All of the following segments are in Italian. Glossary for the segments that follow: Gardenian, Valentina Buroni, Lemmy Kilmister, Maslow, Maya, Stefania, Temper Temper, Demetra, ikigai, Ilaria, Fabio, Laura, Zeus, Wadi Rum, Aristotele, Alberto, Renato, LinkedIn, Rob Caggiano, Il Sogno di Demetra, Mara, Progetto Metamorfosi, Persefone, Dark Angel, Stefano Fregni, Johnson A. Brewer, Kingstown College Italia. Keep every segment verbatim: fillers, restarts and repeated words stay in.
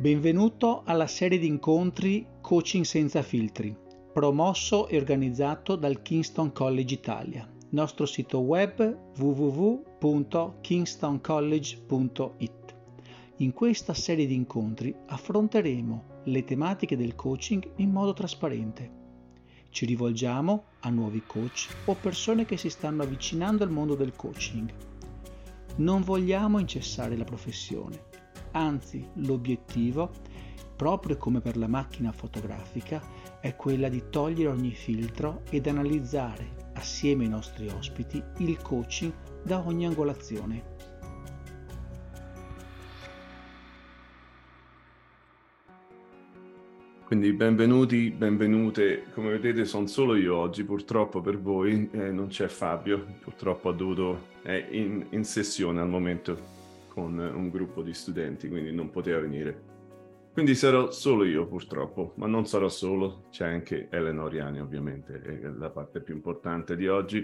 Benvenuto alla serie di incontri Coaching Senza Filtri, promosso e organizzato dal Kingstown College Italia, nostro sito web w w w punto kingstown college punto it. In questa serie di incontri affronteremo le tematiche del coaching in modo trasparente. Ci rivolgiamo a nuovi coach o persone che si stanno avvicinando al mondo del coaching. Non vogliamo incessare la professione. Anzi, l'obiettivo, proprio come per la macchina fotografica, è quella di togliere ogni filtro ed analizzare, assieme ai nostri ospiti, il coaching da ogni angolazione. Quindi benvenuti, benvenute, come vedete sono solo io oggi, purtroppo per voi eh, non c'è Fabio, purtroppo ha dovuto, è in, in sessione al momento con un gruppo di studenti, quindi non poteva venire. Quindi sarò solo io purtroppo, ma non sarò solo, c'è anche Elena Oriani ovviamente, è la parte più importante di oggi.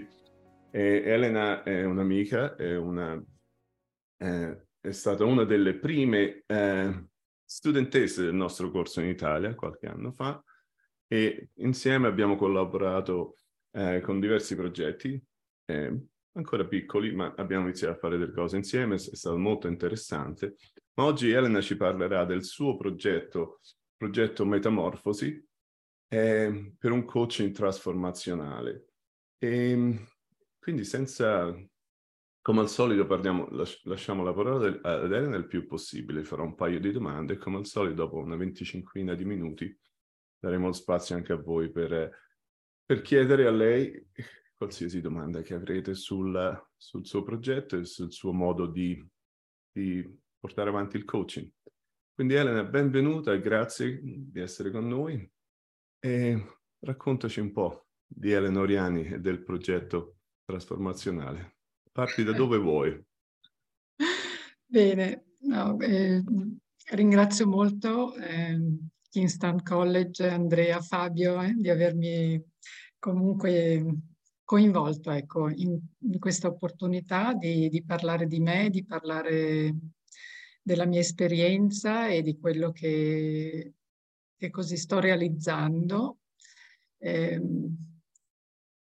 E Elena è un'amica, è, una, eh, è stata una delle prime eh, studentesse del nostro corso in Italia qualche anno fa e insieme abbiamo collaborato eh, con diversi progetti, eh, ancora piccoli, ma abbiamo iniziato a fare delle cose insieme, è stato molto interessante. Ma oggi Elena ci parlerà del suo progetto, progetto Metamorfosi, eh, per un coaching trasformazionale. E quindi senza, come al solito, parliamo, las- lasciamo la parola del, ad Elena il più possibile, farò un paio di domande e come al solito dopo una venticinquina di minuti daremo spazio anche a voi per, per chiedere a lei qualsiasi domanda che avrete sul, sul suo progetto e sul suo modo di, di portare avanti il coaching. Quindi Elena, benvenuta, grazie di essere con noi e raccontaci un po' di Elena Oriani e del progetto trasformazionale. Parti da dove vuoi. Bene, no, eh, ringrazio molto eh, Kingstown College, Andrea, Fabio eh, di avermi comunque coinvolto ecco, in, in questa opportunità di, di parlare di me, di parlare della mia esperienza e di quello che, che così sto realizzando. Eh,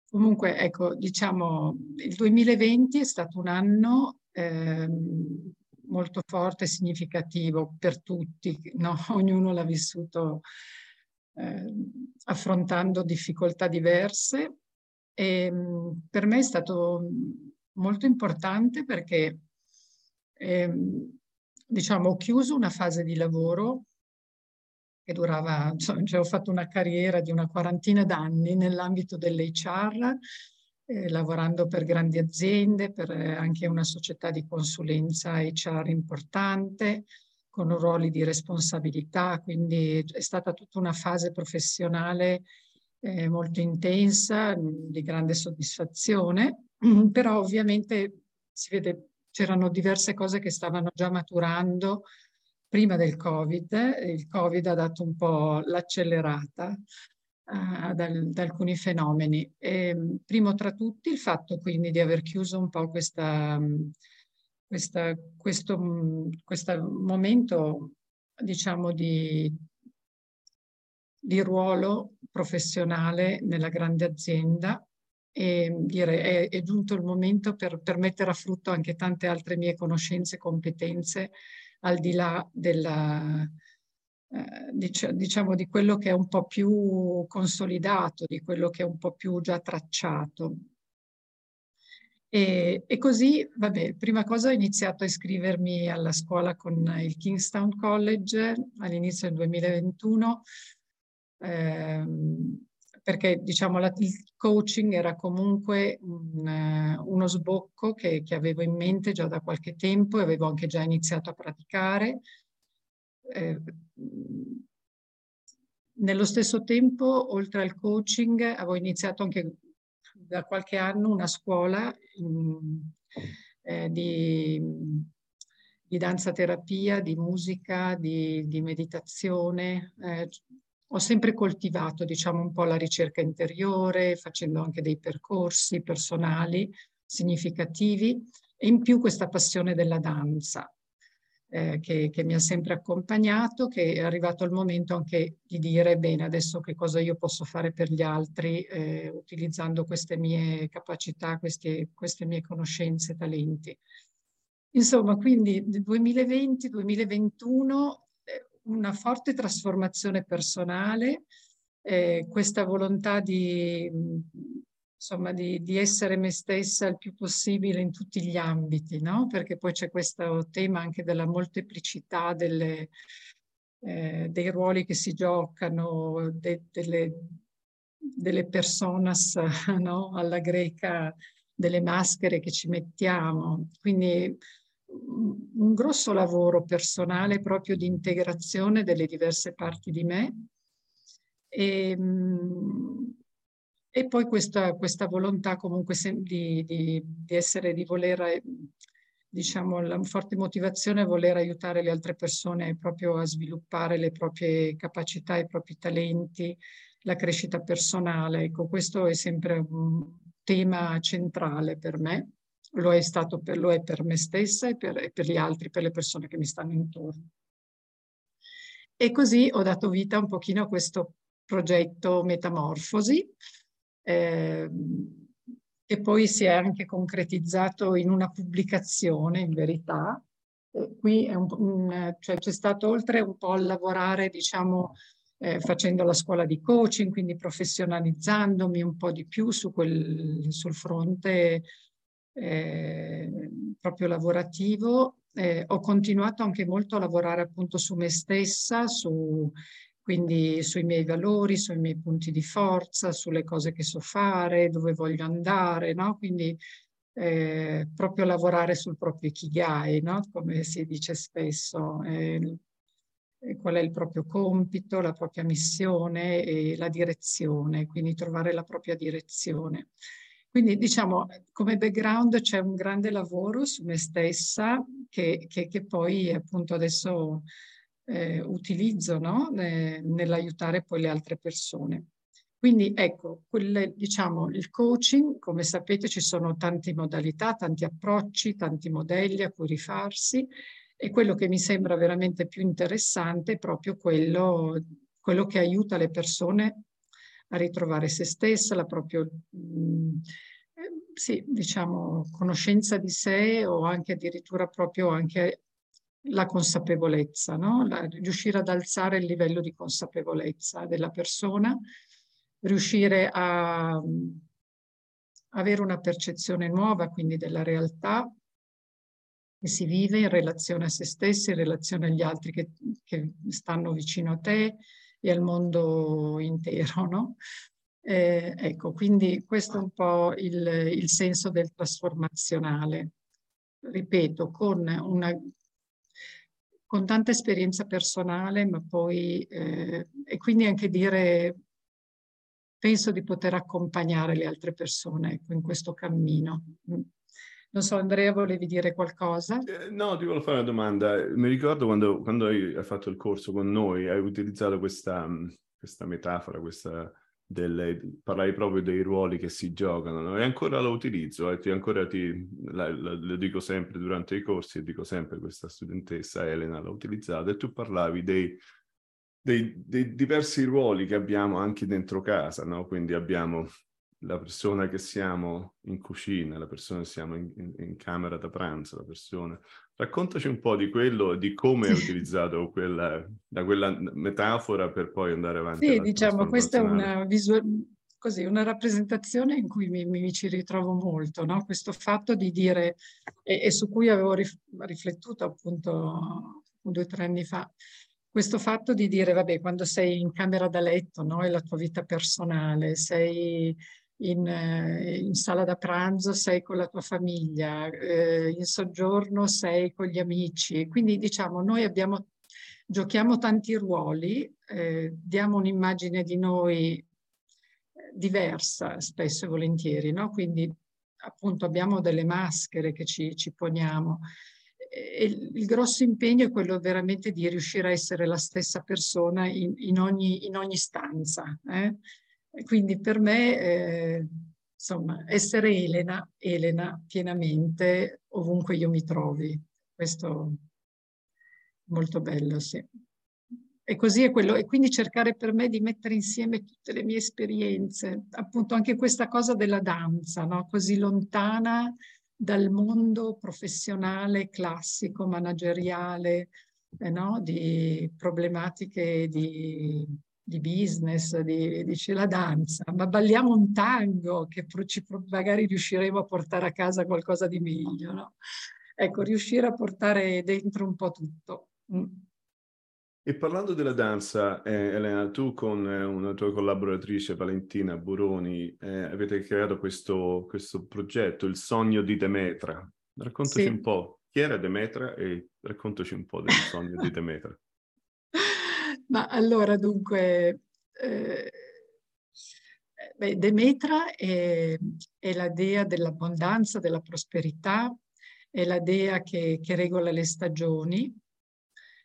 comunque, ecco, diciamo, il duemilaventi è stato un anno eh, molto forte e significativo per tutti, no? Ognuno l'ha vissuto eh, affrontando difficoltà diverse. E per me è stato molto importante perché eh, diciamo ho chiuso una fase di lavoro che durava, cioè ho fatto una carriera di una quarantina d'anni nell'ambito dell'H R, eh, lavorando per grandi aziende, per anche una società di consulenza H R importante, con ruoli di responsabilità, quindi è stata tutta una fase professionale Eh, molto intensa, di grande soddisfazione, però ovviamente si vede c'erano diverse cose che stavano già maturando prima del Covid. Il Covid ha dato un po' l'accelerata eh, ad, ad alcuni fenomeni. E, primo tra tutti il fatto quindi di aver chiuso un po' questa, questa, questo, questo momento diciamo di, di ruolo professionale nella grande azienda e dire è, è giunto il momento per, per mettere a frutto anche tante altre mie conoscenze e competenze al di là della, eh, dic- diciamo di quello che è un po' più consolidato, di quello che è un po' più già tracciato. E, e così, vabbè, prima cosa ho iniziato a iscrivermi alla scuola con il Kingstown College all'inizio del duemilaventuno, Eh, perché diciamo la, il coaching era comunque un, uno sbocco che, che avevo in mente già da qualche tempo e avevo anche già iniziato a praticare. Eh, nello stesso tempo, oltre al coaching, avevo iniziato anche da qualche anno una scuola in, eh, di, di danza terapia, di musica, di, di meditazione. Eh, Ho sempre coltivato, diciamo, un po' la ricerca interiore, facendo anche dei percorsi personali significativi e in più questa passione della danza. eh, che, che mi ha sempre accompagnato, che è arrivato il momento anche di dire, bene, adesso che cosa io posso fare per gli altri eh, utilizzando queste mie capacità, queste, queste mie conoscenze, talenti. Insomma, quindi duemilaventi duemilaventuno una forte trasformazione personale, eh, questa volontà di, insomma, di, di essere me stessa il più possibile in tutti gli ambiti, no? Perché poi c'è questo tema anche della molteplicità delle, eh, dei ruoli che si giocano, de, delle, delle personas, no? Alla greca, delle maschere che ci mettiamo, quindi un grosso lavoro personale proprio di integrazione delle diverse parti di me e, e poi questa, questa volontà comunque di, di, di essere, di voler, diciamo, la forte motivazione a voler aiutare le altre persone proprio a sviluppare le proprie capacità, i propri talenti, la crescita personale. Ecco, questo è sempre un tema centrale per me. Lo è stato per, lo è per me stessa e per, e per gli altri, per le persone che mi stanno intorno. E così ho dato vita un pochino a questo progetto Metamorfosi, eh, che poi si è anche concretizzato in una pubblicazione, in verità. E qui c'è un, un, cioè c'è stato oltre un po' il lavorare, diciamo, Eh, facendo la scuola di coaching, quindi professionalizzandomi un po' di più su quel, sul fronte eh, proprio lavorativo. Eh, ho continuato anche molto a lavorare appunto su me stessa, su, quindi sui miei valori, sui miei punti di forza, sulle cose che so fare, dove voglio andare, no? Quindi eh, proprio lavorare sul proprio ikigai, no? Come si dice spesso. Eh, qual è il proprio compito, la propria missione e la direzione, quindi trovare la propria direzione. Quindi diciamo, come background c'è un grande lavoro su me stessa che, che, che poi appunto adesso eh, utilizzo, no? eh, nell'aiutare poi le altre persone. Quindi ecco, quelle, diciamo, il coaching, come sapete ci sono tante modalità, tanti approcci, tanti modelli a cui rifarsi. E quello che mi sembra veramente più interessante è proprio quello, quello che aiuta le persone a ritrovare se stessa, la propria mh, sì, diciamo, conoscenza di sé o anche addirittura proprio anche la consapevolezza, no? La, riuscire ad alzare il livello di consapevolezza della persona, riuscire a mh, avere una percezione nuova, quindi della realtà, che si vive in relazione a se stessi, in relazione agli altri che, che stanno vicino a te e al mondo intero, no? Eh, ecco, quindi questo è un po' il, il senso del trasformazionale. Ripeto, con, una, con tanta esperienza personale, ma poi, eh, e quindi anche dire, penso di poter accompagnare le altre persone, ecco, in questo cammino. Non so, Andrea, volevi dire qualcosa? Eh, no, ti volevo fare una domanda. Mi ricordo quando, quando hai, hai fatto il corso con noi, hai utilizzato questa, questa metafora, questa delle, parlavi proprio dei ruoli che si giocano, no? E ancora lo utilizzo, eh, ti, ancora ti, la, la, lo dico sempre durante i corsi, e dico sempre questa studentessa Elena l'ha utilizzata, e tu parlavi dei, dei, dei diversi ruoli che abbiamo anche dentro casa, no? Quindi abbiamo la persona che siamo in cucina, la persona che siamo in, in, in camera da pranzo, la persona... Raccontaci un po' di quello, di come hai utilizzato quella, da quella metafora per poi andare avanti. Sì, diciamo, questa è una, così, una rappresentazione in cui mi, mi ci ritrovo molto, no? Questo fatto di dire, e, e su cui avevo rif, riflettuto appunto due o tre anni fa, questo fatto di dire, vabbè, quando sei in camera da letto, no? È la tua vita personale, sei... In, in sala da pranzo sei con la tua famiglia, eh, in soggiorno sei con gli amici. Quindi diciamo noi abbiamo, giochiamo tanti ruoli, eh, diamo un'immagine di noi diversa spesso e volentieri, no? Quindi appunto abbiamo delle maschere che ci, ci poniamo. E il, il grosso impegno è quello veramente di riuscire a essere la stessa persona in, in, ogni, in ogni stanza, eh? Quindi per me, eh, insomma, essere Elena, Elena pienamente ovunque io mi trovi. Questo molto bello, sì. E così è quello, e quindi cercare per me di mettere insieme tutte le mie esperienze, appunto anche questa cosa della danza, no? Così lontana dal mondo professionale, classico, manageriale, eh, no? Di problematiche di, di business, di, dice la danza, ma balliamo un tango che ci, magari riusciremo a portare a casa qualcosa di meglio, no? Ecco, riuscire a portare dentro un po' tutto. Mm. E parlando della danza, eh, Elena, tu con eh, una tua collaboratrice, Valentina Buroni, eh, avete creato questo, questo progetto, Il Sogno di Demetra. Raccontaci sì. un po', chi era Demetra e raccontaci un po' del Sogno di Demetra. Ma allora, dunque, eh, beh, Demetra è, è la dea dell'abbondanza, della prosperità, è la dea che, che regola le stagioni.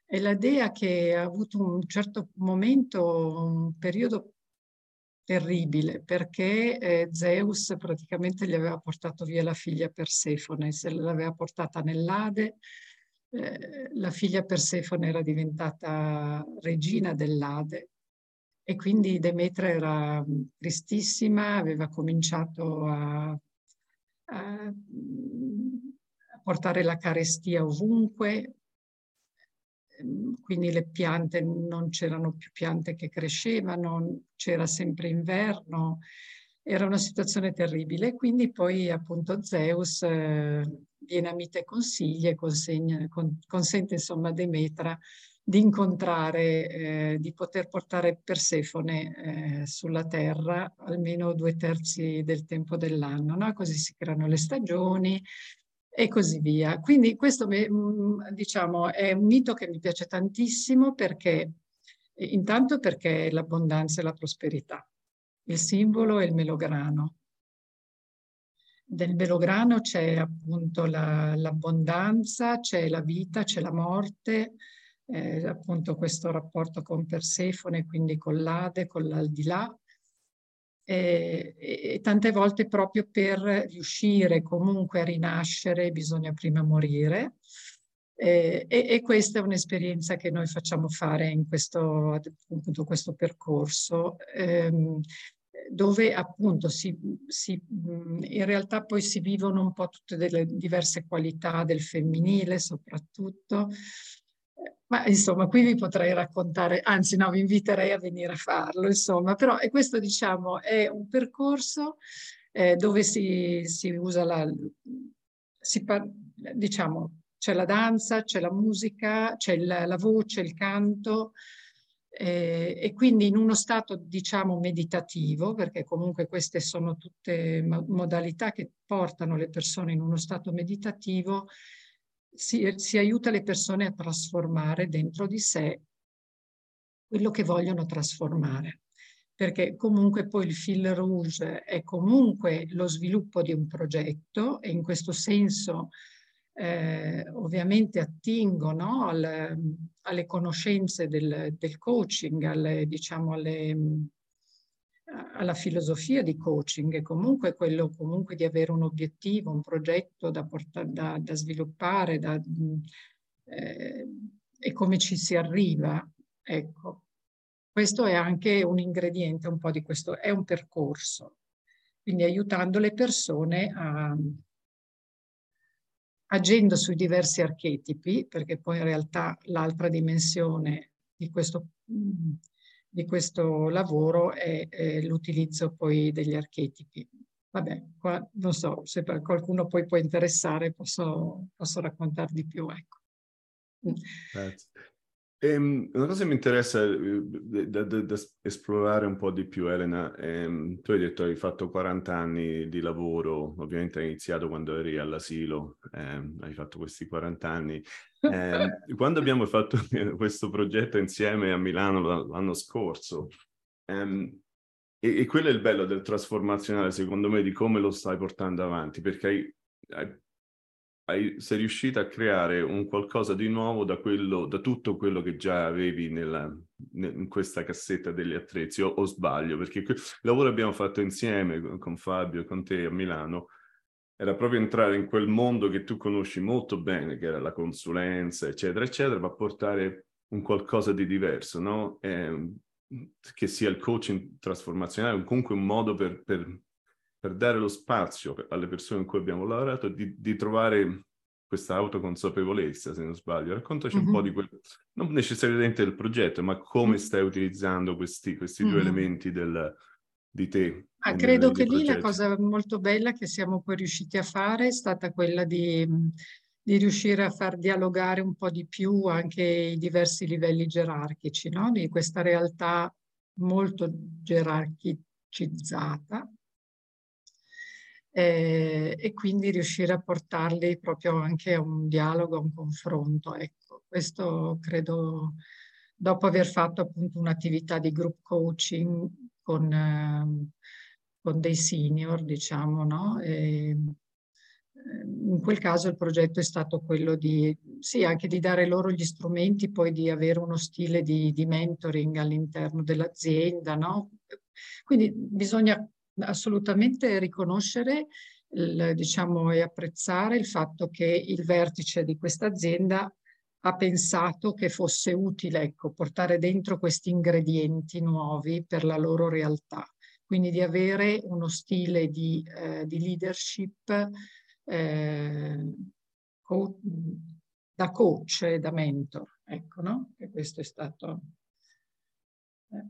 È la dea che ha avuto un certo momento, un periodo terribile, perché eh, Zeus praticamente gli aveva portato via la figlia Persefone, se l'aveva portata nell'Ade, eh, la figlia Persefone era diventata regina dell'Ade e quindi Demetra era tristissima, aveva cominciato a, a portare la carestia ovunque, quindi le piante, non c'erano più piante che crescevano, c'era sempre inverno, era una situazione terribile. Quindi poi appunto Zeus eh, viene a mite consigli e consegna, con, consente insomma a Demetra di incontrare, eh, di poter portare Persefone eh, sulla terra almeno due terzi del tempo dell'anno, no? Così si creano le stagioni e così via. Quindi questo, diciamo, è un mito che mi piace tantissimo perché, intanto perché l'abbondanza e la prosperità. Il simbolo è il melograno. Nel melograno c'è appunto l'abbondanza, la, c'è la vita, c'è la morte, eh, appunto questo rapporto con Persefone, quindi con l'Ade, con l'aldilà. E, e tante volte proprio per riuscire comunque a rinascere bisogna prima morire e, e, e questa è un'esperienza che noi facciamo fare in questo, appunto, questo percorso ehm, dove appunto si, si, in realtà poi si vivono un po' tutte delle diverse qualità del femminile soprattutto. Ma insomma, qui vi potrei raccontare, anzi no, vi inviterei a venire a farlo, insomma, però e questo diciamo è un percorso eh, dove si, si usa la, si par, diciamo, c'è la danza, c'è la musica, c'è la, la voce, il canto eh, e quindi in uno stato diciamo meditativo, perché comunque queste sono tutte modalità che portano le persone in uno stato meditativo. Si, si aiuta le persone a trasformare dentro di sé quello che vogliono trasformare, perché comunque poi il fil rouge è comunque lo sviluppo di un progetto e in questo senso eh, ovviamente attingo, no, al, alle conoscenze del, del coaching, alle, diciamo alle, alla filosofia di coaching, che comunque è quello comunque di avere un obiettivo, un progetto da, portare, da, da sviluppare da, eh, e come ci si arriva. Ecco, questo è anche un ingrediente un po' di questo, è un percorso, quindi aiutando le persone a, agendo sui diversi archetipi, perché poi in realtà l'altra dimensione di questo mh, di questo lavoro è, è l'utilizzo poi degli archetipi. Vabbè, qua, non so, se per qualcuno poi può interessare posso, posso raccontar di più, ecco. Grazie. Ehm, una cosa che mi interessa da, da, da esplorare un po' di più, Elena, ehm, tu hai detto hai fatto quaranta anni di lavoro, ovviamente hai iniziato quando eri all'asilo, ehm, hai fatto questi quaranta anni. Eh, quando abbiamo fatto questo progetto insieme a Milano l'anno scorso, ehm, e, e quello è il bello del trasformazionale, secondo me, di come lo stai portando avanti, perché hai, hai, hai, sei riuscita a creare un qualcosa di nuovo da, quello, da tutto quello che già avevi nella, in questa cassetta degli attrezzi, o, o sbaglio, perché il lavoro che abbiamo fatto insieme con Fabio e con te a Milano era proprio entrare in quel mondo che tu conosci molto bene, che era la consulenza, eccetera, eccetera, ma portare un qualcosa di diverso, no? Eh, che sia il coaching trasformazionale, comunque un modo per, per, per dare lo spazio alle persone con cui abbiamo lavorato di, di trovare questa autoconsapevolezza, se non sbaglio. Raccontaci mm-hmm. un po' di quello, non necessariamente del progetto, ma come stai utilizzando questi, questi mm-hmm. due elementi del, di te. Ah, credo che lì la cosa molto bella che siamo poi riusciti a fare è stata quella di, di riuscire a far dialogare un po' di più anche i diversi livelli gerarchici, no? Di questa realtà molto gerarchicizzata. Eh, e quindi riuscire a portarli proprio anche a un dialogo, a un confronto. Ecco, questo credo, dopo aver fatto appunto un'attività di group coaching con, eh, con dei senior, diciamo, no? E, in quel caso il progetto è stato quello di, sì, anche di dare loro gli strumenti, poi di avere uno stile di, di mentoring all'interno dell'azienda, no? Quindi bisogna assolutamente riconoscere, il, diciamo, e apprezzare il fatto che il vertice di questa azienda ha pensato che fosse utile, ecco, portare dentro questi ingredienti nuovi per la loro realtà. Quindi di avere uno stile di, eh, di leadership eh, co- da coach e da mentor, ecco, no? E questo è stato... Eh.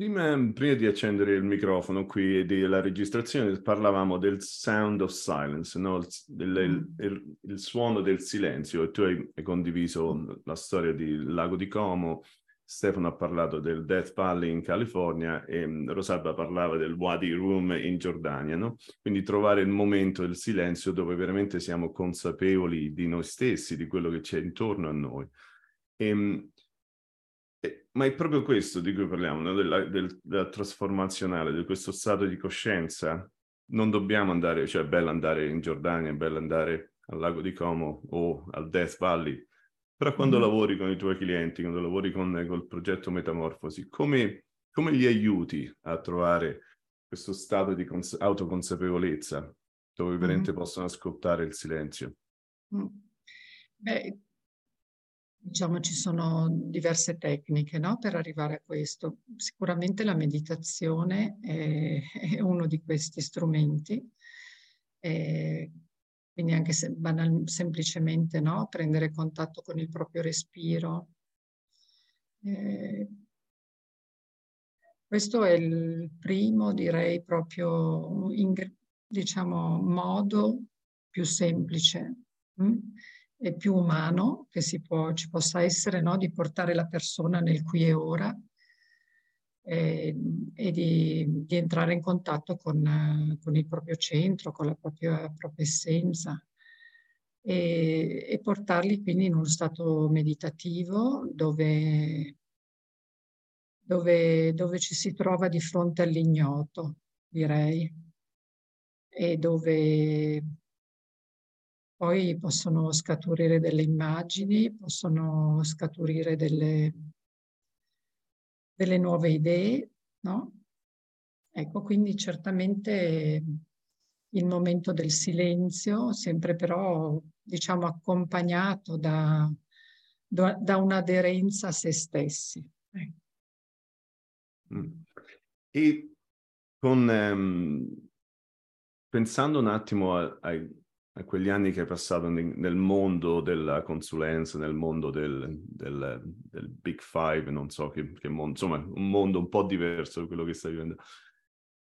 Prima, prima di accendere il microfono qui e della registrazione parlavamo del sound of silence, no? il, il, il, il suono del silenzio, e tu hai, hai condiviso la storia del lago di Como, Stefano ha parlato del Death Valley in California e Rosalba parlava del Wadi Rum in Giordania, no? Quindi trovare il momento del silenzio dove veramente siamo consapevoli di noi stessi, di quello che c'è intorno a noi. E, ma è proprio questo di cui parliamo, no? della, del, della trasformazionale, di questo stato di coscienza. Non dobbiamo andare, cioè è bello andare in Giordania, è bello andare al lago di Como o al Death Valley, però quando mm. lavori con i tuoi clienti, quando lavori con col progetto Metamorfosi, come, come li aiuti a trovare questo stato di cons- autoconsapevolezza dove veramente mm. possono ascoltare il silenzio? Mm. Beh... Diciamo ci sono diverse tecniche, no, per arrivare a questo. Sicuramente la meditazione è, è uno di questi strumenti, e quindi anche se banal, semplicemente, no, prendere contatto con il proprio respiro. E questo è il primo, direi, proprio in, diciamo, modo più semplice. Mh? E più umano che si può, ci possa essere, no? Di portare la persona nel qui e ora e, e di, di entrare in contatto con, con il proprio centro, con la propria, la propria essenza e, e portarli quindi in uno stato meditativo dove, dove, dove ci si trova di fronte all'ignoto, direi, e dove... Poi possono scaturire delle immagini, possono scaturire delle, delle nuove idee, no? Ecco, quindi certamente il momento del silenzio, sempre però, diciamo, accompagnato da, da, da un'aderenza a se stessi. Ecco. E con, ehm, pensando un attimo ai... a quegli anni che hai passato nel mondo della consulenza, nel mondo del, del, del Big Five, non so che, che mondo, insomma un mondo un po' diverso da quello che stai vivendo.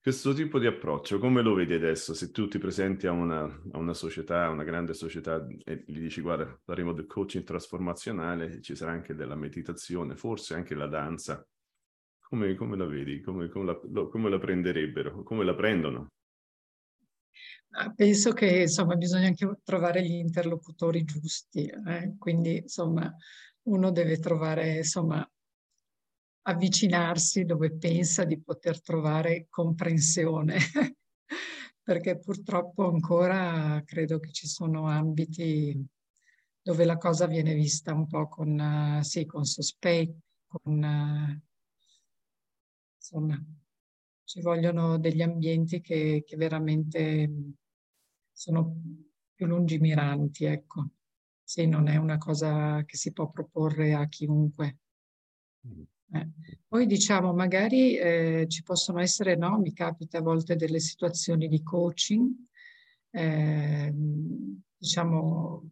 Questo tipo di approccio, come lo vedi adesso? Se tu ti presenti a una, a una società, a una grande società e gli dici guarda, faremo del coaching trasformazionale, ci sarà anche della meditazione, forse anche la danza, come, come la vedi? Come, come, la, lo, come la prenderebbero? Come la prendono? Penso che insomma bisogna anche trovare gli interlocutori giusti, eh? Quindi insomma uno deve trovare, insomma avvicinarsi dove pensa di poter trovare comprensione, perché purtroppo ancora credo che ci sono ambiti dove la cosa viene vista un po' con, uh, sì, con sospetti, con uh, insomma... Ci vogliono degli ambienti che, che veramente sono più lungimiranti, ecco. Se non è una cosa che si può proporre a chiunque. Eh. Poi diciamo, magari eh, ci possono essere, no? Mi capita a volte delle situazioni di coaching, eh, diciamo,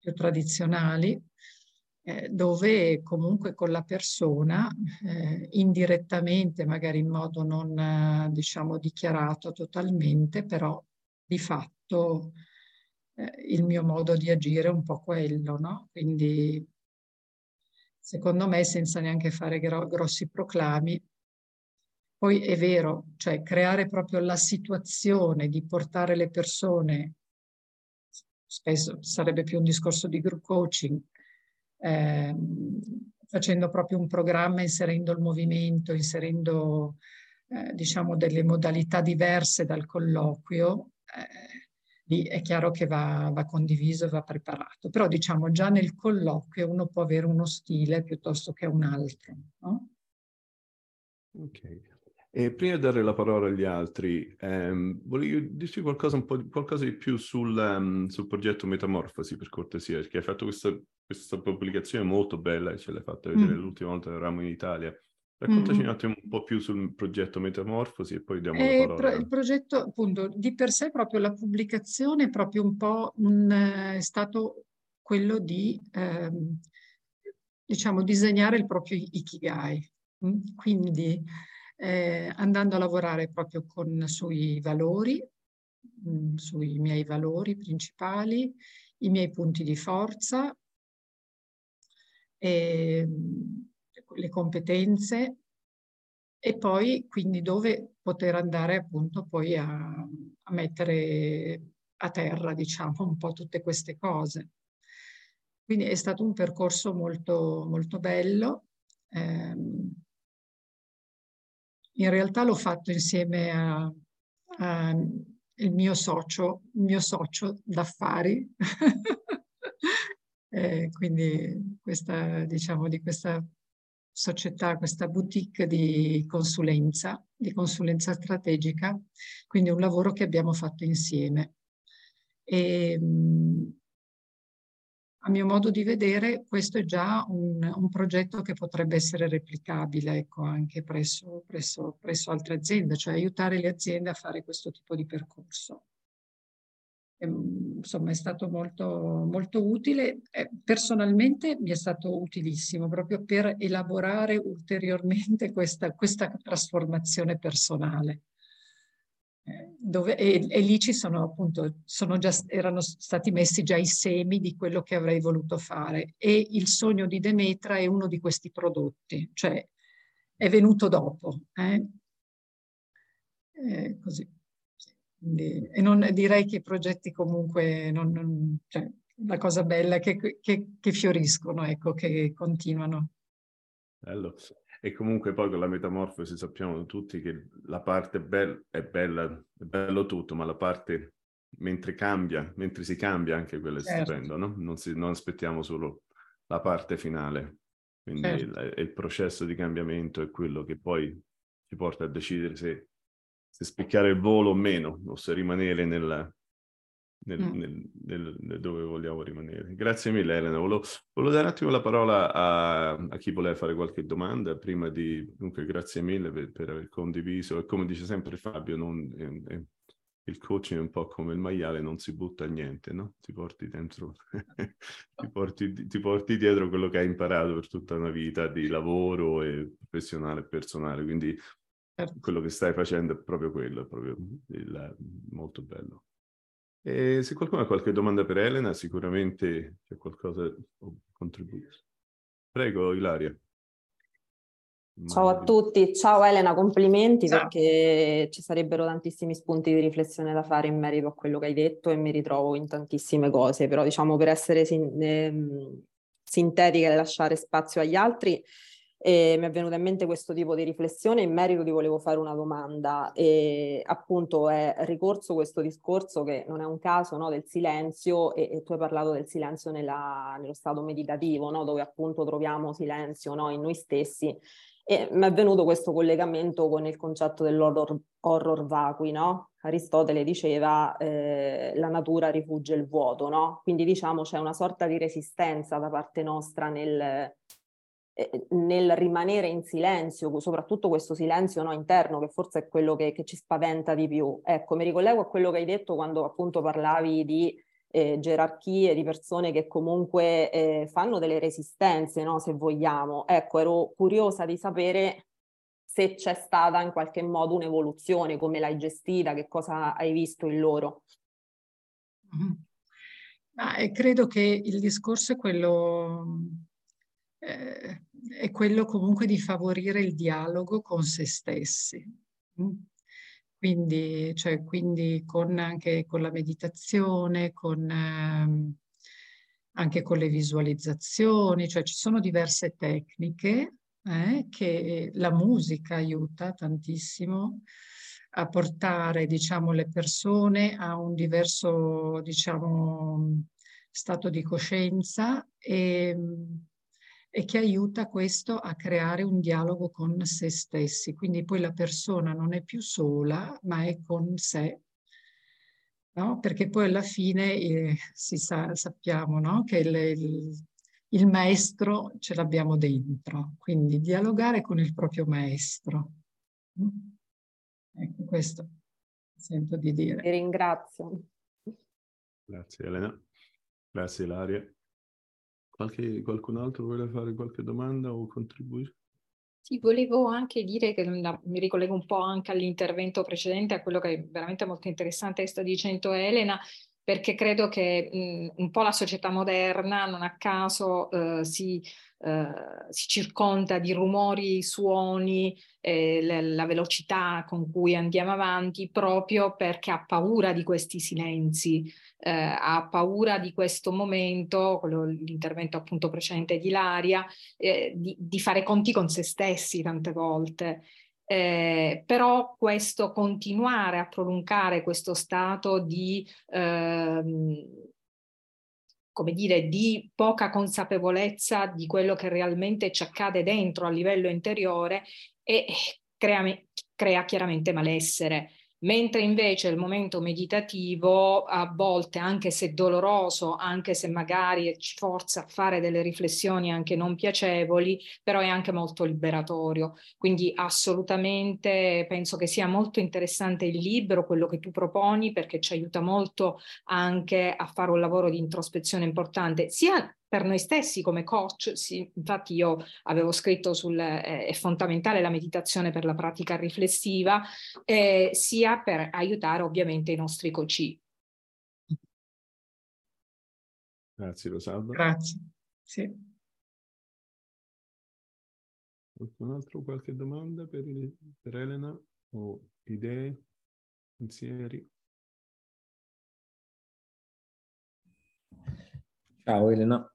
più tradizionali, eh, dove comunque con la persona, eh, indirettamente, magari in modo non, diciamo, dichiarato totalmente, però di fatto eh, il mio modo di agire è un po' quello, no? Quindi secondo me, senza neanche fare gro- grossi proclami. Poi è vero, cioè creare proprio la situazione di portare le persone, spesso sarebbe più un discorso di group coaching, eh, facendo proprio un programma, inserendo il movimento, inserendo eh, diciamo delle modalità diverse dal colloquio, eh, lì è chiaro che va, va condiviso e va preparato, però diciamo già nel colloquio uno può avere uno stile piuttosto che un altro, no? Ok, e prima di dare la parola agli altri, ehm, volevo dirci qualcosa, un po' di, qualcosa di più sul, um, sul progetto Metamorfosi, per cortesia, perché hai fatto questa, questa pubblicazione molto bella, ce l'hai fatta vedere mm. l'ultima volta che eravamo in Italia. Raccontaci mm. un attimo un po' più sul progetto Metamorfosi e poi diamo eh, la parola. Pro, il progetto, appunto, di per sé proprio la pubblicazione è proprio un po' un, è stato quello di, ehm, diciamo, disegnare il proprio ikigai. Quindi eh, andando a lavorare proprio con, sui valori, mh, sui miei valori principali, i miei punti di forza, e, le competenze, e poi quindi dove poter andare appunto poi a, a mettere a terra, diciamo, un po' tutte queste cose. Quindi è stato un percorso molto, molto bello. Eh, in realtà l'ho fatto insieme a, a il mio socio, il mio socio d'affari. eh, quindi questa, diciamo, di questa società, questa boutique di consulenza, di consulenza strategica, quindi un lavoro che abbiamo fatto insieme. E, a mio modo di vedere, questo è già un, un progetto che potrebbe essere replicabile, ecco, anche presso, presso, presso altre aziende, cioè aiutare le aziende a fare questo tipo di percorso. E, insomma, è stato molto, molto utile. Eh, personalmente mi è stato utilissimo proprio per elaborare ulteriormente questa, questa trasformazione personale. Eh, dove, e, e lì ci sono appunto, sono già, erano stati messi già i semi di quello che avrei voluto fare, e il sogno di Demetra è uno di questi prodotti, cioè è venuto dopo. Eh? Eh, così. Quindi, e non, direi che i progetti comunque, non, non, cioè, la cosa bella è che, che, che fioriscono, ecco, che continuano. Bello. E comunque poi con la metamorfosi sappiamo tutti che la parte be- è bella, è bello tutto, ma la parte mentre cambia, mentre si cambia, anche quella è certo. Stupenda, no? Non, si, non aspettiamo solo la parte finale, quindi certo. il, il processo di cambiamento è quello che poi ci porta a decidere se se spiccare il volo o meno, o se rimanere nel, nel, mm. nel, nel, nel dove vogliamo rimanere. Grazie mille, Elena. Volevo, volevo dare un attimo la parola a, a chi voleva fare qualche domanda, prima di... Dunque, grazie mille per, per aver condiviso. E come dice sempre Fabio, non, eh, eh, il coaching è un po' come il maiale, non si butta niente, no? Ti porti dentro, ti, porti, ti porti dietro quello che hai imparato per tutta una vita di lavoro e professionale e personale, quindi... Quello che stai facendo è proprio quello, è proprio il, molto bello. E se qualcuno ha qualche domanda per Elena, sicuramente c'è qualcosa da contribuire. Prego, Ilaria. Ciao a tutti, ciao Elena, complimenti, ciao. Perché ci sarebbero tantissimi spunti di riflessione da fare in merito a quello che hai detto e mi ritrovo in tantissime cose, però diciamo per essere sin- eh, sintetica e lasciare spazio agli altri, e mi è venuta in mente questo tipo di riflessione in merito che volevo fare una domanda, e appunto è ricorso questo discorso che non è un caso, no, del silenzio, e, e tu hai parlato del silenzio nella, nello stato meditativo, no, dove appunto troviamo silenzio, no, in noi stessi, e mi è venuto questo collegamento con il concetto dell'horror horror vacui, no? Aristotele diceva eh, la natura rifugge il vuoto, no? Quindi diciamo c'è una sorta di resistenza da parte nostra nel, eh, nel rimanere in silenzio, soprattutto questo silenzio, no, interno, che forse è quello che, che ci spaventa di più. Ecco, mi ricollego a quello che hai detto quando appunto parlavi di eh, gerarchie, di persone che comunque eh, fanno delle resistenze, no, se vogliamo. Ecco, ero curiosa di sapere se c'è stata in qualche modo un'evoluzione, come l'hai gestita, che cosa hai visto in loro? Mm-hmm. Ma, eh, credo che il discorso è quello, eh, è quello comunque di favorire il dialogo con se stessi. Mm? Quindi, cioè, quindi con, anche con la meditazione, con, eh, anche con le visualizzazioni, cioè ci sono diverse tecniche. Eh, che la musica aiuta tantissimo a portare, diciamo, le persone a un diverso, diciamo, stato di coscienza e, e che aiuta questo a creare un dialogo con se stessi. Quindi poi la persona non è più sola, ma è con sé, no? Perché poi alla fine eh, si sa, sappiamo, no? Che il, il Il maestro ce l'abbiamo dentro, quindi dialogare con il proprio maestro. Ecco, questo sento di dire. Ti ringrazio. Grazie Elena, grazie Ilaria. Qualche, qualcun altro vuole fare qualche domanda o contribuire? Sì, volevo anche dire che la, mi ricollego un po' anche all'intervento precedente, a quello che è veramente molto interessante che sta dicendo Elena, perché credo che mh, un po' la società moderna non a caso eh, si, eh, si circonda di rumori, suoni, eh, la, la velocità con cui andiamo avanti, proprio perché ha paura di questi silenzi, eh, ha paura di questo momento, quello, l'intervento appunto precedente di Ilaria, eh, di, di fare conti con se stessi tante volte. Eh, però questo continuare a prolungare questo stato di, ehm, come dire, di poca consapevolezza di quello che realmente ci accade dentro a livello interiore e crea, crea chiaramente malessere. Mentre invece il momento meditativo, a volte anche se doloroso, anche se magari ci forza a fare delle riflessioni anche non piacevoli, però è anche molto liberatorio. Quindi assolutamente penso che sia molto interessante il libro, quello che tu proponi, perché ci aiuta molto anche a fare un lavoro di introspezione importante, sia per noi stessi come coach. Sì, infatti io avevo scritto sul eh, è fondamentale la meditazione per la pratica riflessiva, eh, sia per aiutare ovviamente i nostri coach. Grazie Rosalba. Grazie. Sì. Qualcun altro, qualche domanda per, il, per Elena o idee, pensieri? Ciao Elena.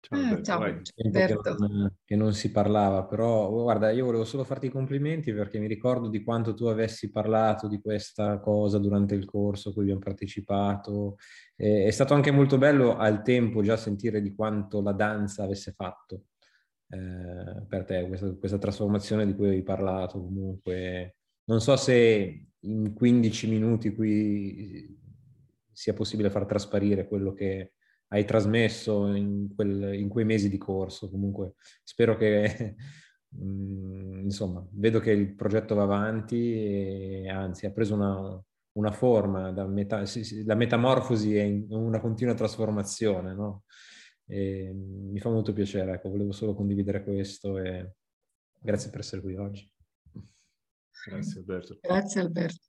Ciao, ah, ciao. Alberto. Che, non, che non si parlava, però guarda, io volevo solo farti i complimenti perché mi ricordo di quanto tu avessi parlato di questa cosa durante il corso a cui abbiamo partecipato. Eh, è stato anche molto bello al tempo già sentire di quanto la danza avesse fatto eh, per te, questa, questa trasformazione di cui hai parlato. Comunque non so se in quindici minuti qui sia possibile far trasparire quello che hai trasmesso in, quel, in quei mesi di corso. Comunque spero che, mm, insomma, vedo che il progetto va avanti e anzi ha preso una, una forma, da meta, la metamorfosi è in una continua trasformazione, no? E mi fa molto piacere, ecco, volevo solo condividere questo e grazie per essere qui oggi. Grazie Alberto. Grazie Alberto.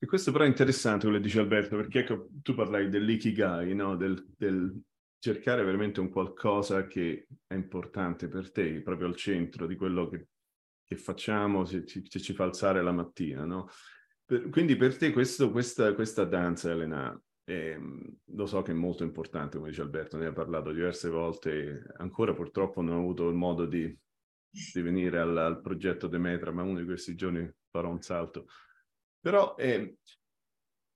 E questo però è interessante quello che dice Alberto, perché ecco, tu parlavi dell'ikigai, no? del, del cercare veramente un qualcosa che è importante per te, proprio al centro di quello che, che facciamo, se ci, se ci fa alzare la mattina, no? Per, quindi per te questo, questa, questa danza, Elena, è, lo so che è molto importante, come dice Alberto, ne ha parlato diverse volte, ancora purtroppo non ho avuto il modo di, di venire al, al progetto Demetra, ma uno di questi giorni farò un salto. Però eh,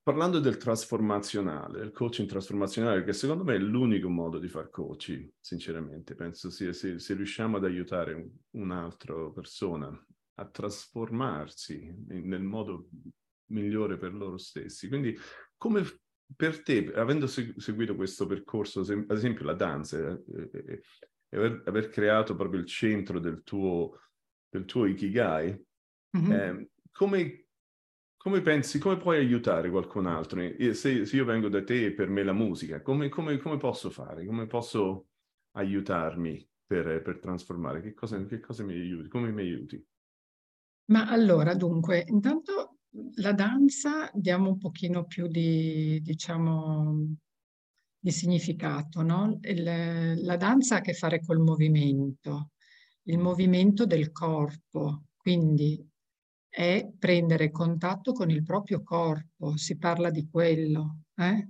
parlando del trasformazionale, del coaching trasformazionale, che secondo me è l'unico modo di far coaching, sinceramente, penso sia se, se riusciamo ad aiutare un'altra persona a trasformarsi nel modo migliore per loro stessi. Quindi come per te, avendo seguito questo percorso, ad esempio la danza, e eh, aver, aver creato proprio il centro del tuo, del tuo ikigai, mm-hmm. eh, come, come pensi, come puoi aiutare qualcun altro? Se, se io vengo da te e per me la musica, come, come, come posso fare? Come posso aiutarmi per, per trasformare? Che cosa, che cosa mi aiuti? Come mi aiuti? Ma allora, dunque, intanto la danza diamo un pochino più di, diciamo, di significato, no? Il, la danza ha a che fare col movimento, il movimento del corpo, quindi è prendere contatto con il proprio corpo, si parla di quello. Eh?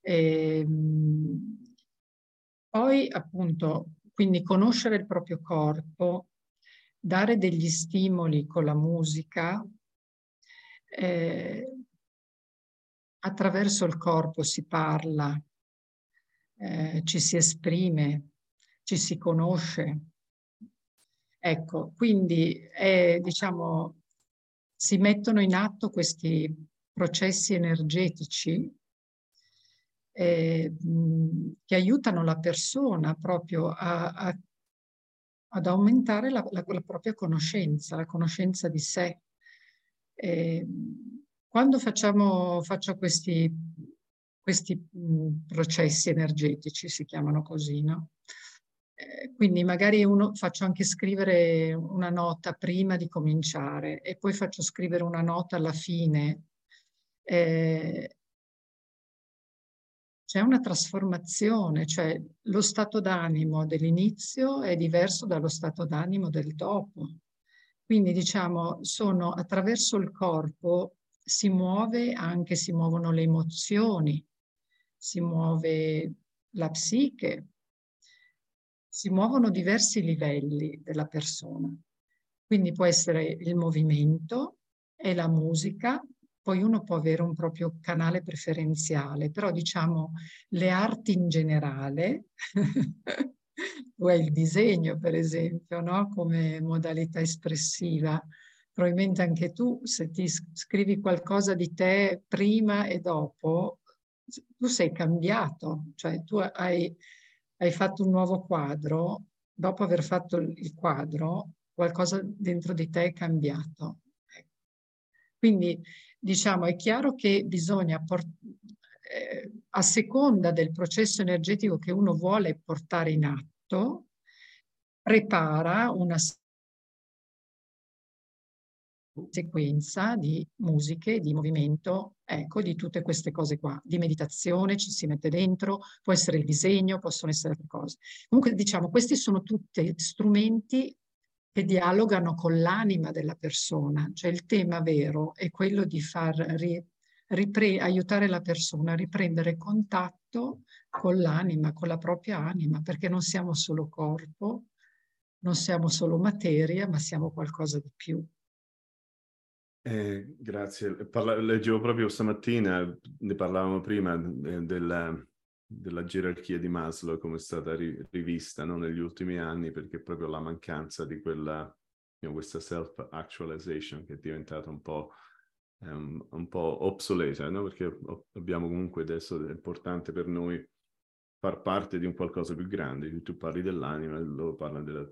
E, poi appunto, quindi conoscere il proprio corpo, dare degli stimoli con la musica, Eh, attraverso il corpo si parla, eh, ci si esprime, ci si conosce. Ecco, quindi eh, diciamo, si mettono in atto questi processi energetici eh, mh, che aiutano la persona proprio a, a, ad aumentare la, la, la propria conoscenza, la conoscenza di sé. Eh, quando facciamo, faccio questi, questi mh, processi energetici, si chiamano così, no? Eh, quindi magari uno, faccio anche scrivere una nota prima di cominciare e poi faccio scrivere una nota alla fine. Eh, c'è una trasformazione, cioè lo stato d'animo dell'inizio è diverso dallo stato d'animo del dopo. Quindi diciamo, sono attraverso il corpo si muove anche, si muovono le emozioni, si muove la psiche, si muovono diversi livelli della persona. Quindi può essere il movimento e la musica, poi uno può avere un proprio canale preferenziale, però diciamo le arti in generale... o è il disegno, per esempio, no? Come modalità espressiva. Probabilmente anche tu, se ti scrivi qualcosa di te prima e dopo, tu sei cambiato, cioè tu hai, hai fatto un nuovo quadro, dopo aver fatto il quadro, qualcosa dentro di te è cambiato. Quindi, diciamo, è chiaro che bisogna portare... a seconda del processo energetico che uno vuole portare in atto, prepara una sequenza di musiche, di movimento, ecco, di tutte queste cose qua, di meditazione ci si mette dentro, può essere il disegno, possono essere altre cose. Comunque diciamo, questi sono tutti strumenti che dialogano con l'anima della persona, cioè il tema vero è quello di far riprendere Ripre- aiutare la persona a riprendere contatto con l'anima, con la propria anima, perché non siamo solo corpo, non siamo solo materia, ma siamo qualcosa di più. Eh, grazie. Parla- leggevo proprio stamattina, ne parlavamo prima, eh, della, della gerarchia di Maslow, come è stata ri- rivista, no? Negli ultimi anni, perché proprio la mancanza di quella, you know, questa self-actualization che è diventata un po'... Um, un po' obsoleta, no? Perché abbiamo comunque adesso, è importante per noi far parte di un qualcosa più grande. Tu parli dell'anima, loro parlano della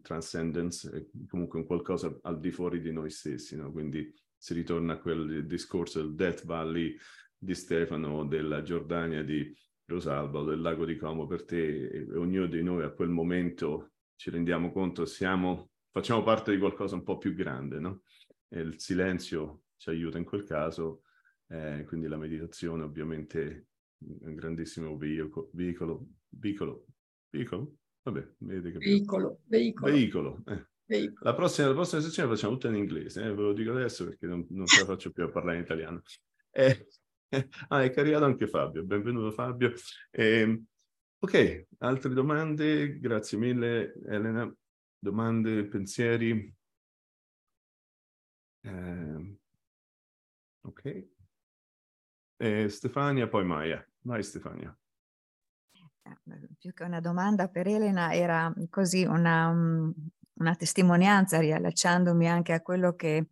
transcendence, comunque un qualcosa al di fuori di noi stessi, no? Quindi si ritorna a quel discorso del Death Valley di Stefano, della Giordania di Rosalba o del lago di Como per te, e ognuno di noi a quel momento ci rendiamo conto, siamo, facciamo parte di qualcosa un po' più grande, no? E il silenzio ci aiuta in quel caso, eh, quindi la meditazione ovviamente è un grandissimo veicolo, veicolo, veicolo, veicolo? Vabbè, vedete che... Veicolo, veicolo. Veicolo, eh. veicolo. La prossima, la prossima sessione la facciamo tutta in inglese, eh, ve lo dico adesso perché non, non ce la faccio più a parlare in italiano. Eh, eh, ah, è arrivato anche Fabio, benvenuto Fabio. Eh, ok, altre domande? Grazie mille Elena. Domande, pensieri? Eh... Ok, eh, Stefania, poi Maya. Vai Stefania. Più che una domanda per Elena, era così una, una testimonianza, riallacciandomi anche a quello che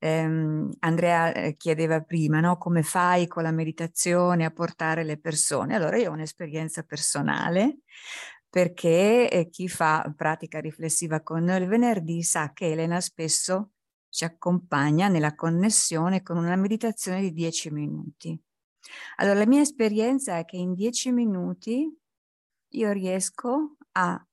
ehm, Andrea chiedeva prima, no? Come fai con la meditazione a portare le persone? Allora io ho un'esperienza personale, perché chi fa pratica riflessiva con noi il venerdì sa che Elena spesso ci accompagna nella connessione con una meditazione di dieci minuti. Allora la mia esperienza è che in dieci minuti io riesco a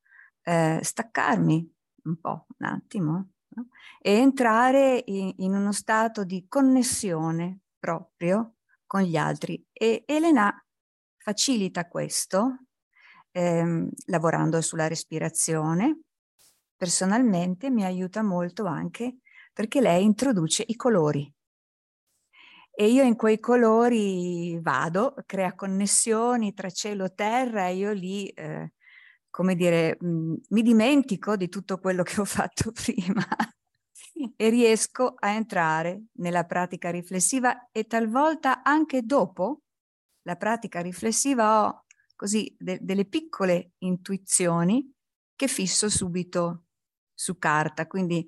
eh, staccarmi un po', un attimo, no? E entrare in, in uno stato di connessione proprio con gli altri, e Elena facilita questo ehm, lavorando sulla respirazione. Personalmente mi aiuta molto anche perché lei introduce i colori e io in quei colori vado, crea connessioni tra cielo e terra, e io lì, eh, come dire, mh, mi dimentico di tutto quello che ho fatto prima e riesco a entrare nella pratica riflessiva, e talvolta anche dopo la pratica riflessiva ho così de- delle piccole intuizioni che fisso subito su carta, quindi...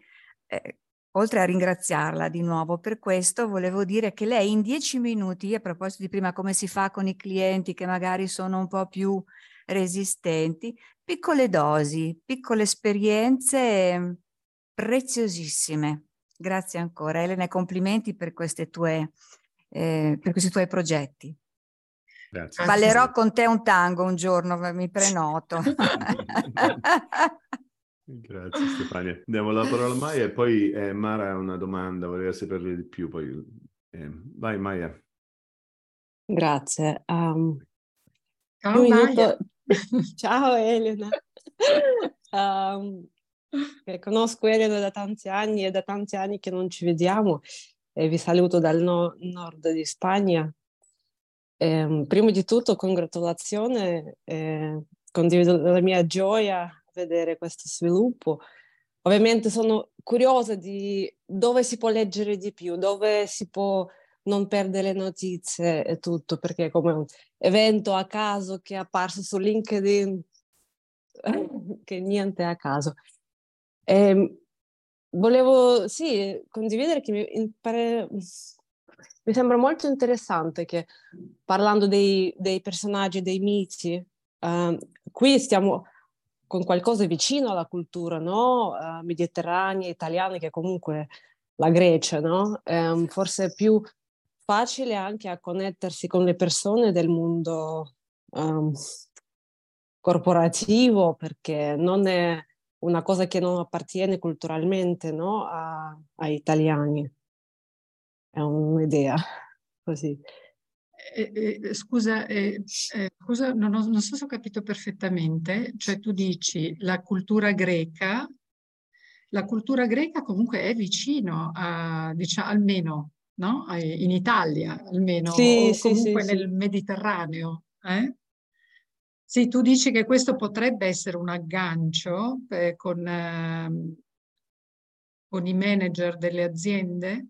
Eh, Oltre a ringraziarla di nuovo per questo, volevo dire che lei in dieci minuti, a proposito di prima come si fa con i clienti che magari sono un po' più resistenti, piccole dosi, piccole esperienze preziosissime. Grazie ancora Elena, e complimenti per, queste tue, eh, per questi tuoi progetti. Grazie. Ballerò con te un tango un giorno, mi prenoto. Grazie Stefania. Diamo la parola a Maya e poi eh, Mara ha una domanda, voleva saperne di più. Poi eh, vai Maya. Grazie. Um, Ciao Maya. Minuto... Ciao Elena. um, conosco Elena da tanti anni, e da tanti anni che non ci vediamo, e vi saluto dal no- nord di Spagna. Um, prima di tutto congratulazione, eh, condivido la mia gioia vedere questo sviluppo. Ovviamente sono curiosa di dove si può leggere di più, dove si può non perdere notizie e tutto, perché è come un evento a caso che è apparso su LinkedIn, che niente è a caso. E volevo sì condividere che mi, pare, mi sembra molto interessante che, parlando dei, dei personaggi, dei miti, uh, qui stiamo con qualcosa vicino alla cultura, no? Uh, mediterranea, italiana, che comunque la Grecia, no? Um, forse è più facile anche a connettersi con le persone del mondo um, corporativo, perché non è una cosa che non appartiene culturalmente, no? A, agli italiani. È un'idea così. Eh, eh, scusa, eh, eh, scusa non, ho, non so se ho capito perfettamente, cioè tu dici la cultura greca, la cultura greca comunque è vicino a, diciamo, almeno, no? In Italia, almeno, sì, o comunque sì, sì, nel sì. Mediterraneo. Eh? Sì, tu dici che questo potrebbe essere un aggancio per, con, eh, con i manager delle aziende?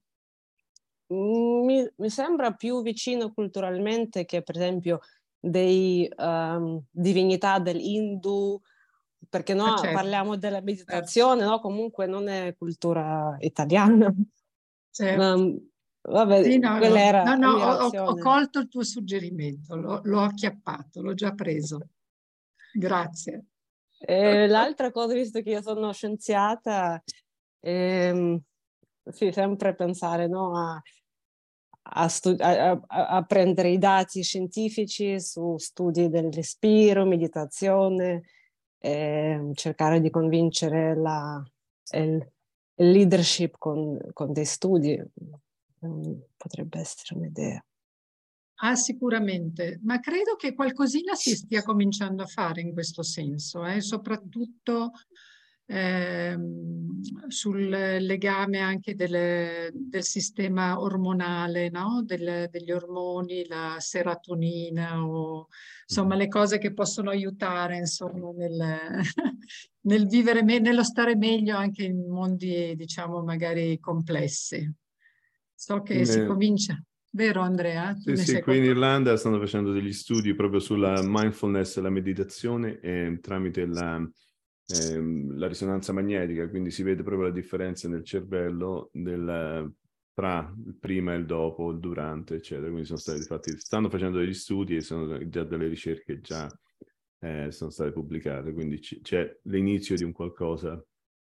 Mi, mi sembra più vicino culturalmente che, per esempio, dei um, divinità dell'Hindu, perché no, certo. Parliamo della meditazione, certo. No? Comunque non è cultura italiana. Certo. Um, vabbè, sì, no, quella no, era no, no, ho, ho colto il tuo suggerimento, l'ho, l'ho acchiappato, l'ho già preso. Grazie. E l'altra cosa, visto che io sono scienziata, ehm, sì, sempre pensare, no, a A, studi- a, a prendere i dati scientifici su studi del respiro, meditazione, e cercare di convincere la il, il leadership con, con dei studi. Potrebbe essere un'idea. Ah, sicuramente, ma credo che qualcosina si stia cominciando a fare in questo senso, eh? Soprattutto Ehm, sul legame anche del, del sistema ormonale, no? del, degli ormoni, la serotonina, o, insomma le cose che possono aiutare insomma, nel, nel vivere me- nello stare meglio anche in mondi diciamo magari complessi. So che eh. si comincia... Vero Andrea? Tu sì, ne sì qui conto? In Irlanda stanno facendo degli studi proprio sulla mindfulness e la meditazione e tramite la... la risonanza magnetica, quindi si vede proprio la differenza nel cervello della, tra il prima e il dopo, il durante, eccetera. Quindi sono stati fatti, stanno facendo degli studi e sono già delle ricerche già eh, sono state pubblicate, quindi c- c'è l'inizio di un qualcosa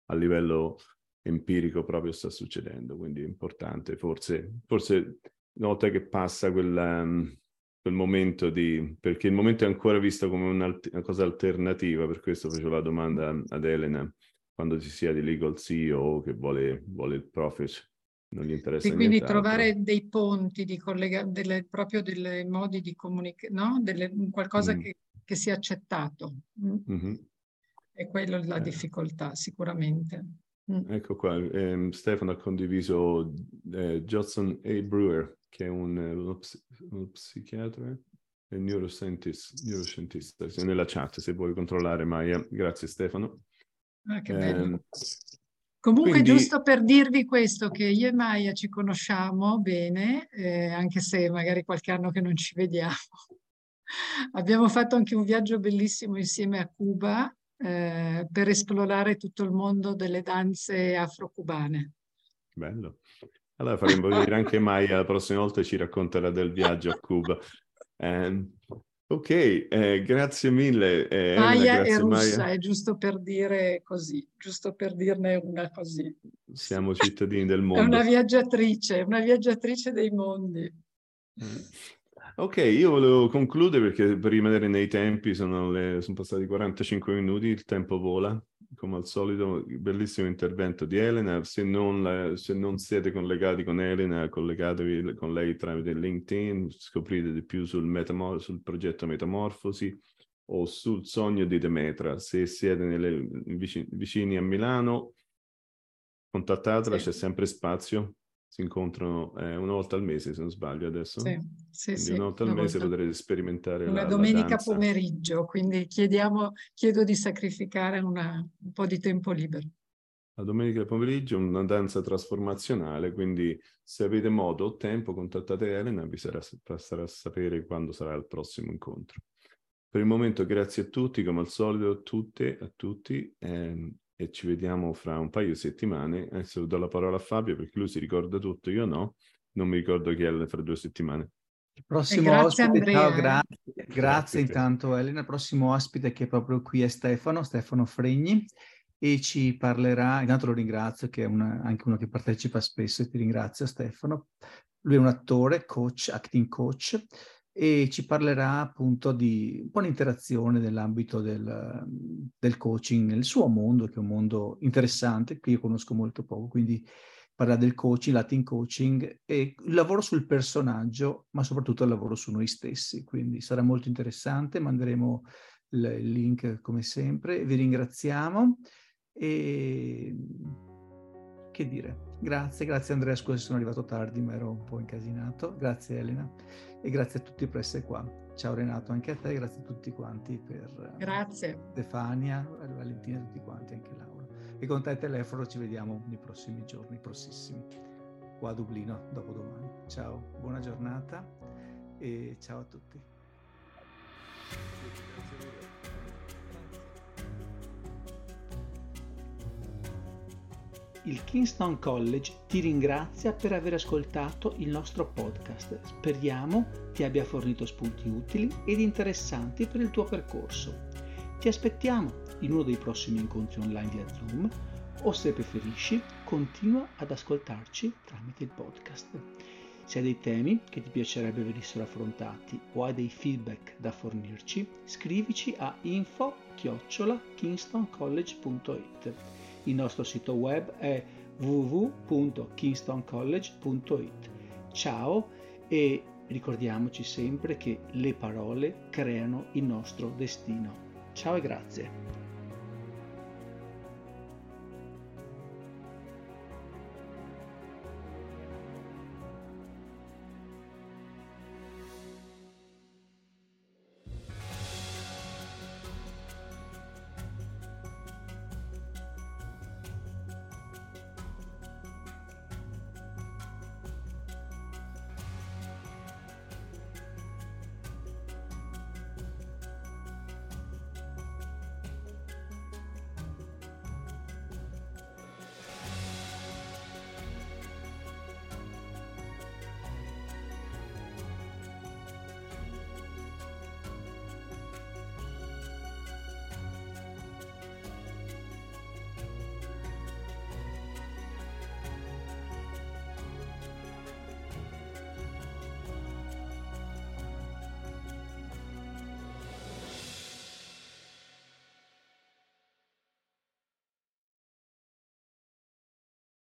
a livello empirico proprio sta succedendo, quindi è importante. Forse, forse una volta che passa quel, um, quel momento di... perché il momento è ancora visto come una, una cosa alternativa, per questo facevo la domanda ad Elena, quando ci sia di lì col C E O che vuole, vuole il profit, non gli interessa. E quindi trovare altro. Dei ponti, di collega- delle, proprio dei modi di comunicare, no? Delle, qualcosa mm. che, che sia accettato. Mm. Mm-hmm. E quello è la eh. difficoltà, sicuramente. Mm. Ecco qua, eh, Stefano ha condiviso eh, Johnson A. Brewer, che è un, uno, ps- uno psichiatra e neuroscientista, nella chat, se vuoi controllare Maya. Grazie Stefano. Ah, che bello. Eh, Comunque quindi... giusto per dirvi questo, che io e Maya ci conosciamo bene, eh, anche se magari qualche anno che non ci vediamo. Abbiamo fatto anche un viaggio bellissimo insieme a Cuba, Eh, per esplorare tutto il mondo delle danze afro-cubane. Bello. Allora faremo venire anche Maya la prossima volta, ci racconterà del viaggio a Cuba. Eh, ok, eh, grazie mille. Eh, Maya è russa, Maya. È giusto per dire così, giusto per dirne una così. Siamo cittadini del mondo. È una viaggiatrice, una viaggiatrice dei mondi. Eh. Ok, io volevo concludere perché per rimanere nei tempi sono, le, sono passati quarantacinque minuti, il tempo vola, come al solito, bellissimo intervento di Elena. Se non, la, se non siete collegati con Elena, collegatevi con lei tramite LinkedIn, scoprite di più sul, metamor- sul progetto Metamorfosi o sul Sogno di Demetra. Se siete nelle, vicini, vicini a Milano, contattatela, sì. C'è sempre spazio. Si incontrano eh, una volta al mese, se non sbaglio adesso. Sì, sì, sì. Una volta al una mese volta... potrete sperimentare una la Una domenica la pomeriggio, quindi chiediamo, chiedo di sacrificare una, un po' di tempo libero. La domenica pomeriggio è una danza trasformazionale, quindi se avete modo o tempo contattate Elena, vi sarà, sarà a sapere quando sarà il prossimo incontro. Per il momento grazie a tutti, come al solito, a tutte, a tutti. Eh, e ci vediamo fra un paio di settimane. Adesso do la parola a Fabio perché lui si ricorda tutto, io no, non mi ricordo chi è fra due settimane. Il prossimo grazie ospite, Andrea. Ciao, grazie, grazie, grazie intanto Elena, il prossimo ospite che è proprio qui è Stefano, Stefano Fregni, e ci parlerà, intanto lo ringrazio che è una, anche uno che partecipa spesso, e ti ringrazio Stefano, lui è un attore, coach, acting coach, e ci parlerà appunto di un po' l'interazione nell'ambito del, del coaching nel suo mondo, che è un mondo interessante, che io conosco molto poco, quindi parlerà del coaching, Latin coaching, e il lavoro sul personaggio, ma soprattutto il lavoro su noi stessi, quindi sarà molto interessante, manderemo il link come sempre, vi ringraziamo e che dire. Grazie, grazie Andrea, scusa se sono arrivato tardi ma ero un po' incasinato, grazie Elena e grazie a tutti per essere qua, ciao Renato anche a te, grazie a tutti quanti per grazie. Stefania, Valentina, tutti quanti, anche Laura, e con te al telefono ci vediamo nei prossimi giorni, prossimi, qua a Dublino dopodomani, ciao, buona giornata e ciao a tutti. Il Kingstown College ti ringrazia per aver ascoltato il nostro podcast. Speriamo ti abbia fornito spunti utili ed interessanti per il tuo percorso. Ti aspettiamo in uno dei prossimi incontri online via Zoom o, se preferisci, continua ad ascoltarci tramite il podcast. Se hai dei temi che ti piacerebbe venissero affrontati o hai dei feedback da fornirci, scrivici a info chiocciola kingstoncollege punto it. Il nostro sito web è w w w punto kingstoncollege punto it. Ciao e ricordiamoci sempre che le parole creano il nostro destino. Ciao e grazie.